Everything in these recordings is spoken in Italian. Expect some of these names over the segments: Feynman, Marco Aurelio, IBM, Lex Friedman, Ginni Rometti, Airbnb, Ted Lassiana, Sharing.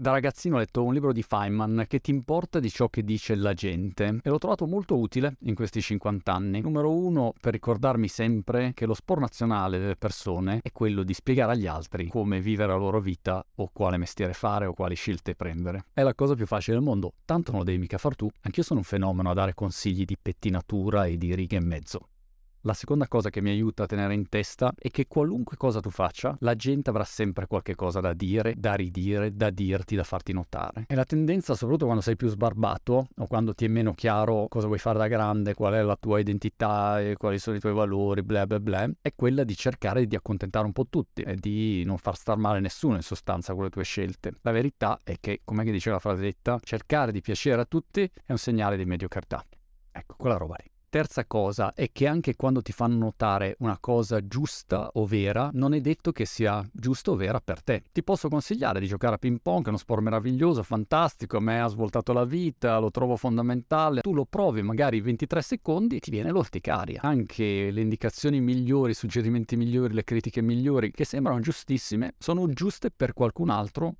Da ragazzino ho letto un libro di Feynman che ti importa di ciò che dice la gente e l'ho trovato molto utile in questi 50 anni. Numero uno, per ricordarmi sempre che lo sport nazionale delle persone è quello di spiegare agli altri come vivere la loro vita o quale mestiere fare o quali scelte prendere. È la cosa più facile del mondo, tanto non lo devi mica far tu. Anch'io sono un fenomeno a dare consigli di pettinatura e di righe e mezzo. La seconda cosa che mi aiuta a tenere in testa è che qualunque cosa tu faccia, la gente avrà sempre qualche cosa da dire, da ridire, da dirti, da farti notare. E la tendenza, soprattutto quando sei più sbarbato o quando ti è meno chiaro cosa vuoi fare da grande, qual è la tua identità e quali sono i tuoi valori, bla bla bla, è quella di cercare di accontentare un po' tutti e di non far star male nessuno in sostanza con le tue scelte. La verità è che, come diceva la frasetta, cercare di piacere a tutti è un segnale di mediocrità. Ecco, quella roba lì. Terza cosa è che anche quando ti fanno notare una cosa giusta o vera, non è detto che sia giusta o vera per te. Ti posso consigliare di giocare a ping pong, che è uno sport meraviglioso, fantastico, a me ha svoltato la vita, lo trovo fondamentale. Tu lo provi magari 23 secondi e ti viene l'orticaria. Anche le indicazioni migliori, i suggerimenti migliori, le critiche migliori, che sembrano giustissime, sono giuste per qualcun altro,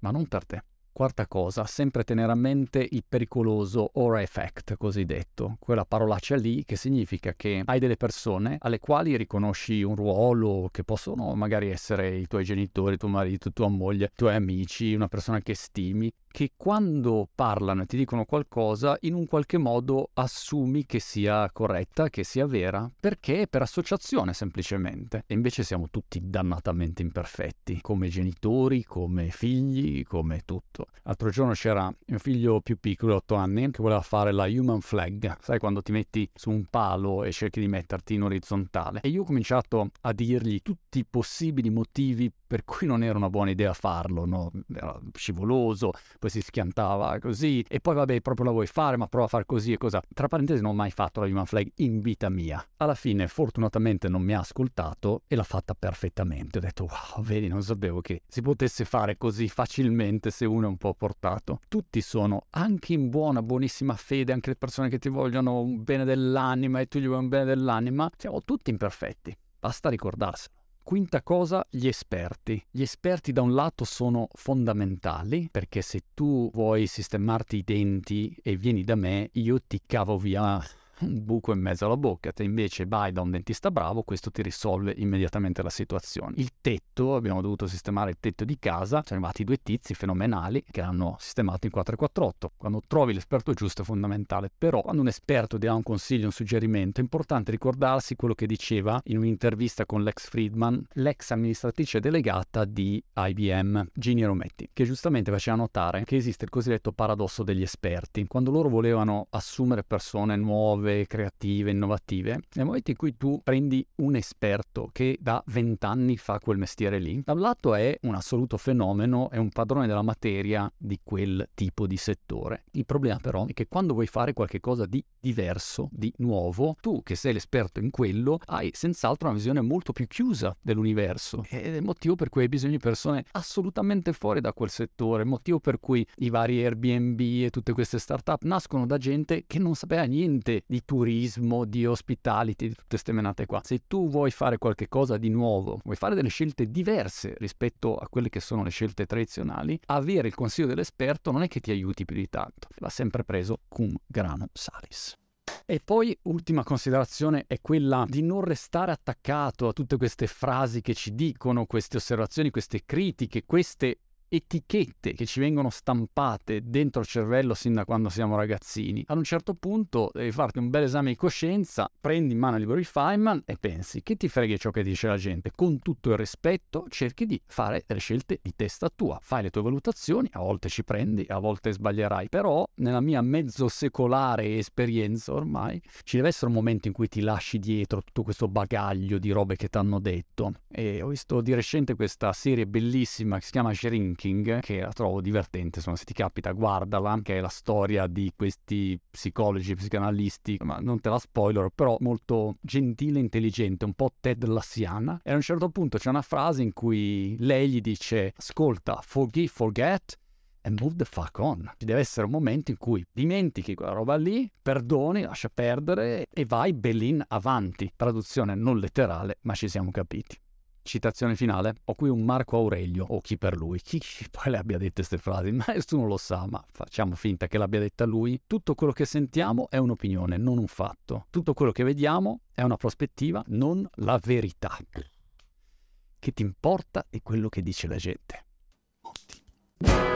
ma non per te. Quarta cosa, sempre tenere a mente il pericoloso aura effect cosiddetto, quella parolaccia lì che significa che hai delle persone alle quali riconosci un ruolo che possono magari essere i tuoi genitori, tuo marito, tua moglie, i tuoi amici, una persona che stimi, che quando parlano e ti dicono qualcosa in un qualche modo assumi che sia corretta, che sia vera, perché per associazione semplicemente. E invece siamo tutti dannatamente imperfetti, come genitori, come figli, come tutto. L'altro giorno c'era mio figlio più piccolo, 8 anni, che voleva fare la human flag, sai quando ti metti su un palo e cerchi di metterti in orizzontale. E io ho cominciato a dirgli tutti i possibili motivi per cui non era una buona idea farlo, no? Era scivoloso, poi si schiantava così, e poi vabbè proprio la vuoi fare, ma prova a far così e cosa. Tra parentesi, non ho mai fatto la human flag in vita mia. Alla fine fortunatamente non mi ha ascoltato e l'ha fatta perfettamente. Ho detto wow, vedi, non sapevo che si potesse fare così facilmente se uno è un po' portato. Tutti sono anche in buonissima fede, anche le persone che ti vogliono un bene dell'anima e tu gli vuoi un bene dell'anima, siamo tutti imperfetti, basta ricordarselo. Quinta cosa, gli esperti. Gli esperti da un lato sono fondamentali, perché se tu vuoi sistemarti i denti e vieni da me, io ti cavo via un buco in mezzo alla bocca. Te invece vai da un dentista bravo, questo ti risolve immediatamente la situazione. Il tetto, abbiamo dovuto sistemare il tetto di casa, sono arrivati due tizi fenomenali che l'hanno sistemato in 448. Quando trovi l'esperto giusto è fondamentale, però quando un esperto ti dà un consiglio, un suggerimento, è importante ricordarsi quello che diceva in un'intervista con Lex Friedman, l'ex amministratrice delegata di IBM, Ginni Rometti, che giustamente faceva notare che esiste il cosiddetto paradosso degli esperti. Quando loro volevano assumere persone nuove, creative, innovative, nel momento in cui tu prendi un esperto che da 20 anni fa quel mestiere lì, da un lato è un assoluto fenomeno, è un padrone della materia di quel tipo di settore. Il problema però è che quando vuoi fare qualche cosa di diverso, di nuovo, tu che sei l'esperto in quello hai senz'altro una visione molto più chiusa dell'universo, ed è il motivo per cui hai bisogno di persone assolutamente fuori da quel settore, motivo per cui i vari Airbnb e tutte queste startup nascono da gente che non sapeva niente di turismo, di hospitality, di tutte queste menate qua. Se tu vuoi fare qualche cosa di nuovo, vuoi fare delle scelte diverse rispetto a quelle che sono le scelte tradizionali, avere il consiglio dell'esperto non è che ti aiuti più di tanto. Va sempre preso cum grano salis. E poi ultima considerazione è quella di non restare attaccato a tutte queste frasi che ci dicono, queste osservazioni, queste critiche, queste etichette che ci vengono stampate dentro il cervello sin da quando siamo ragazzini. Ad un certo punto devi farti un bel esame di coscienza, prendi in mano il libro di Feynman e pensi che ti freghi ciò che dice la gente, con tutto il rispetto cerchi di fare delle scelte di testa tua, fai le tue valutazioni, a volte ci prendi, a volte sbaglierai, però nella mia mezzo secolare esperienza ormai ci deve essere un momento in cui ti lasci dietro tutto questo bagaglio di robe che ti hanno detto. E ho visto di recente questa serie bellissima che si chiama Sharing, che la trovo divertente, insomma se ti capita guardala, che è la storia di questi psicologi, psicanalisti, ma non te la spoiler, però molto gentile e intelligente, un po' Ted Lassiana. E a un certo punto c'è una frase in cui lei gli dice ascolta, forgive, forget and move the fuck on. Ci deve essere un momento in cui dimentichi quella roba lì, perdoni, lascia perdere e vai belin avanti. Traduzione non letterale, ma ci siamo capiti. Citazione finale, ho qui un Marco Aurelio, o chi per lui, chi poi le abbia dette queste frasi, ma nessuno lo sa, ma facciamo finta che l'abbia detta lui. Tutto quello che sentiamo è un'opinione, non un fatto. Tutto quello che vediamo è una prospettiva, non la verità. Che ti importa è quello che dice la gente. Ottimo.